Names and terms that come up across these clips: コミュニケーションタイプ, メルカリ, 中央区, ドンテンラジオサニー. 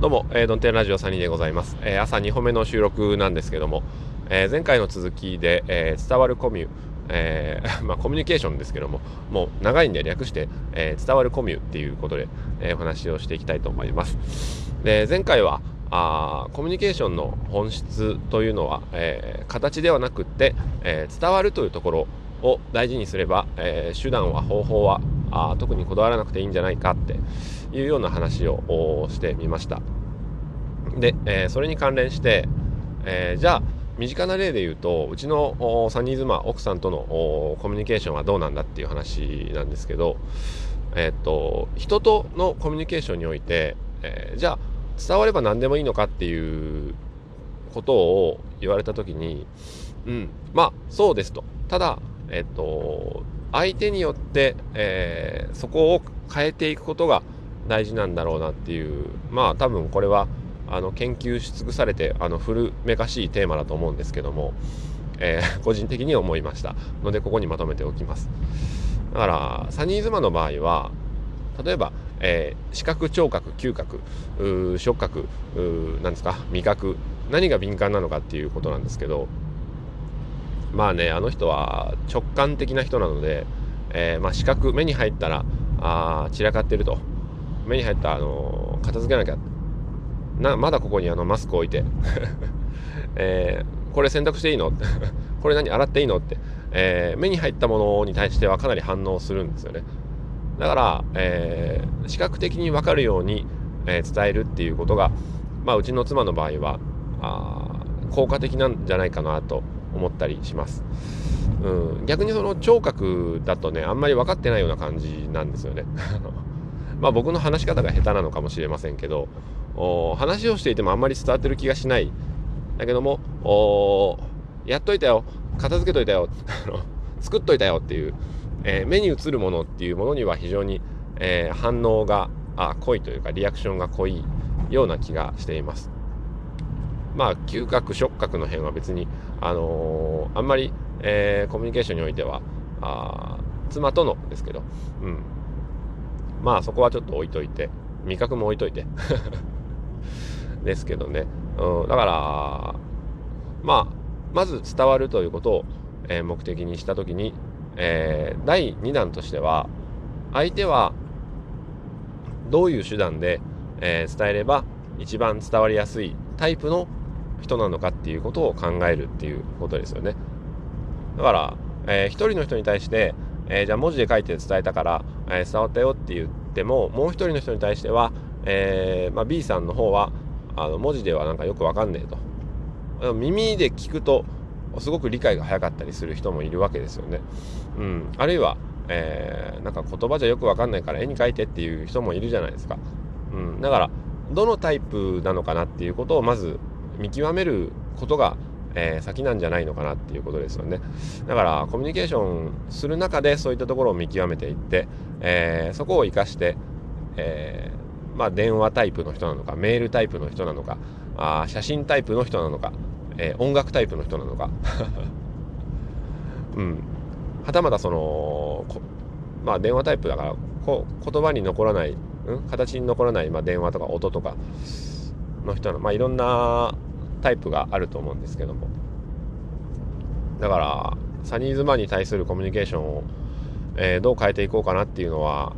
どうも、ドンテンラジオサニーでございます。朝2本目の収録なんですけども、前回の続きで、伝わるコミュ、コミュニケーションですけども、もう長いんで略して、伝わるコミュっていうことで、お話をしていきたいと思います。で、前回はコミュニケーションの本質というのは、形ではなくって、伝わるというところを大事にすれば、手段は方法は特にこだわらなくていいんじゃないかっていうような話をしてみました。で、それに関連して、じゃあ身近な例で言うとうちのサニーズマ奥さんとのコミュニケーションはどうなんだっていう話なんですけど、人とのコミュニケーションにおいて、じゃあ伝われば何でもいいのかっていうことを言われた時に、そうですと。ただ相手によって、そこを変えていくことが大事なんだろうなっていう、多分これは研究し尽くされて古めかしいテーマだと思うんですけども、個人的に思いましたのでここにまとめておきます。だからサニーズマの場合は例えば、視覚、聴覚、嗅覚、触覚、味覚、何が敏感なのかっていうことなんですけど、あの人は直感的な人なので、視覚、目に入ったら散らかってると、目に入ったら片付けなきゃな、まだここにマスク置いて、これ洗濯していいのこれ何洗っていいのって、目に入ったものに対してはかなり反応するんですよね。だから、視覚的に分かるように、伝えるっていうことが、うちの妻の場合は効果的なんじゃないかなと思ったりします。逆にその聴覚だとね、あんまり分かってないような感じなんですよね僕の話し方が下手なのかもしれませんけど、話をしていてもあんまり伝わってる気がしない。だけどもやっといたよ、片付けといたよ作っといたよっていう、目に映るものっていうものには非常に、反応が濃いというかリアクションが濃いような気がしています。嗅覚、触覚の辺は別に、あんまり、コミュニケーションにおいては妻とのですけど、そこはちょっと置いといて、味覚も置いといてですけどね、だからまず伝わるということを、目的にしたときに、第2弾としては相手はどういう手段で、伝えれば一番伝わりやすいタイプの人なのかっていうことを考えるっていうことですよね。だから、一人の人に対して、じゃあ文字で書いて伝えたから、伝わったよって言っても、もう一人の人に対しては、B さんの方は文字ではなんかよくわかんねえと、耳で聞くとすごく理解が早かったりする人もいるわけですよね。あるいは、なんか言葉じゃよくわかんないから絵に描いてっていう人もいるじゃないですか。だからどのタイプなのかなっていうことをまず見極めることが、先なんじゃないのかなっていうことですよね。だからコミュニケーションする中でそういったところを見極めていって、そこを活かして、電話タイプの人なのか、メールタイプの人なのか、写真タイプの人なのか、音楽タイプの人なのか、はたまたその電話タイプだから言葉に残らない、形に残らない、電話とか音とかの人の、いろんなタイプがあると思うんですけども、だからサニーズマに対するコミュニケーションを、どう変えていこうかなっていうのは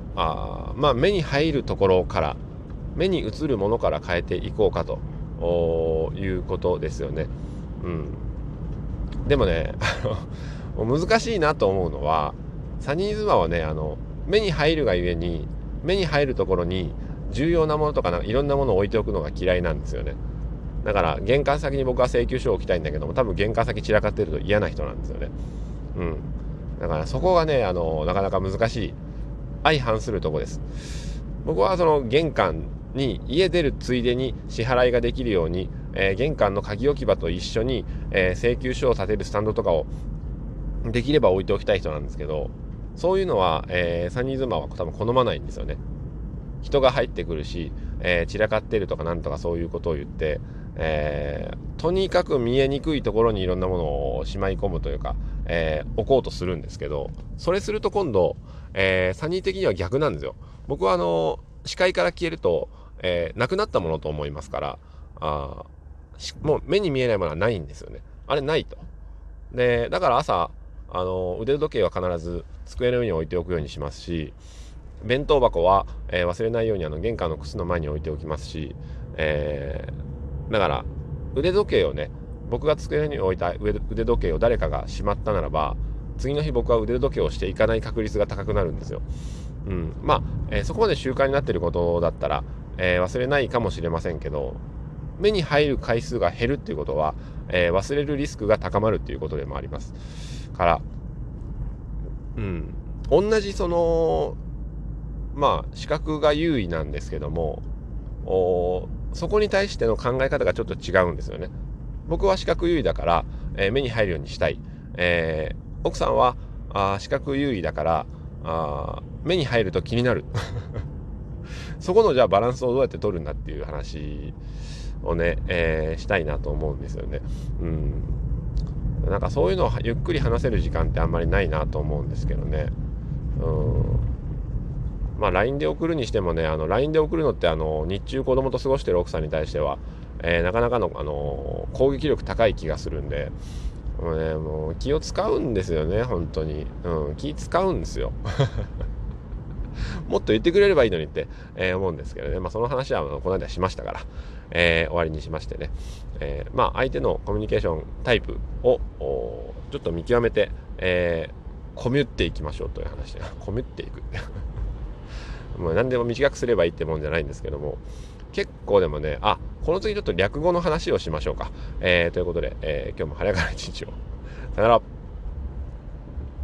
目に入るところから、目に映るものから変えていこうかということですよね。でもね難しいなと思うのは、サニーズマはね目に入るがゆえに、目に入るところに重要なものとか、いろんなものを置いておくのが嫌いなんですよね。だから玄関先に僕は請求書を置きたいんだけども、多分玄関先散らかってると嫌な人なんですよね。だからそこがねなかなか難しい、相反するとこです。僕はその玄関に、家出るついでに支払いができるように、玄関の鍵置き場と一緒に、請求書を立てるスタンドとかをできれば置いておきたい人なんですけど、そういうのは、サニーズマは多分好まないんですよね。人が入ってくるし、散らかってるとかなんとかそういうことを言って、とにかく見えにくいところにいろんなものをしまい込むというか、置こうとするんですけど、それすると今度、サニー的には逆なんですよ。僕は視界から消えると、なくなったものと思いますから、もう目に見えないものはないんですよね。あれないと。で、だから朝腕時計は必ず机の上に置いておくようにしますし、弁当箱は、忘れないように玄関の靴の前に置いておきますし、だから腕時計をね、僕が机に置いた腕時計を誰かがしまったならば、次の日僕は腕時計をしていかない確率が高くなるんですよ。まあ、そこまで習慣になっていることだったら、忘れないかもしれませんけど、目に入る回数が減るっていうことは、忘れるリスクが高まるっていうことでもありますから、同じ視覚が優位なんですけども、そこに対しての考え方がちょっと違うんですよね。僕は視覚優位だから、目に入るようにしたい。奥さんは視覚優位だから目に入ると気になる。そこのじゃあバランスをどうやって取るんだっていう話をね、したいなと思うんですよね。なんかそういうのをゆっくり話せる時間ってあんまりないなと思うんですけどね。LINE で送るにしてもね、LINE で送るのって日中子供と過ごしてる奥さんに対しては、なかなかの、攻撃力高い気がするんで、もう気を使うんですよね、本当に。気使うんですよ。もっと言ってくれればいいのにって、思うんですけどね。その話はこの間しましたから、終わりにしましてね。相手のコミュニケーションタイプをちょっと見極めて、コミュっていきましょうという話で、コミュっていく。もう何でも短くすればいいってもんじゃないんですけども、結構でもね、この次ちょっと略語の話をしましょうか。ということで、今日も晴れやかな一日を。さよなら。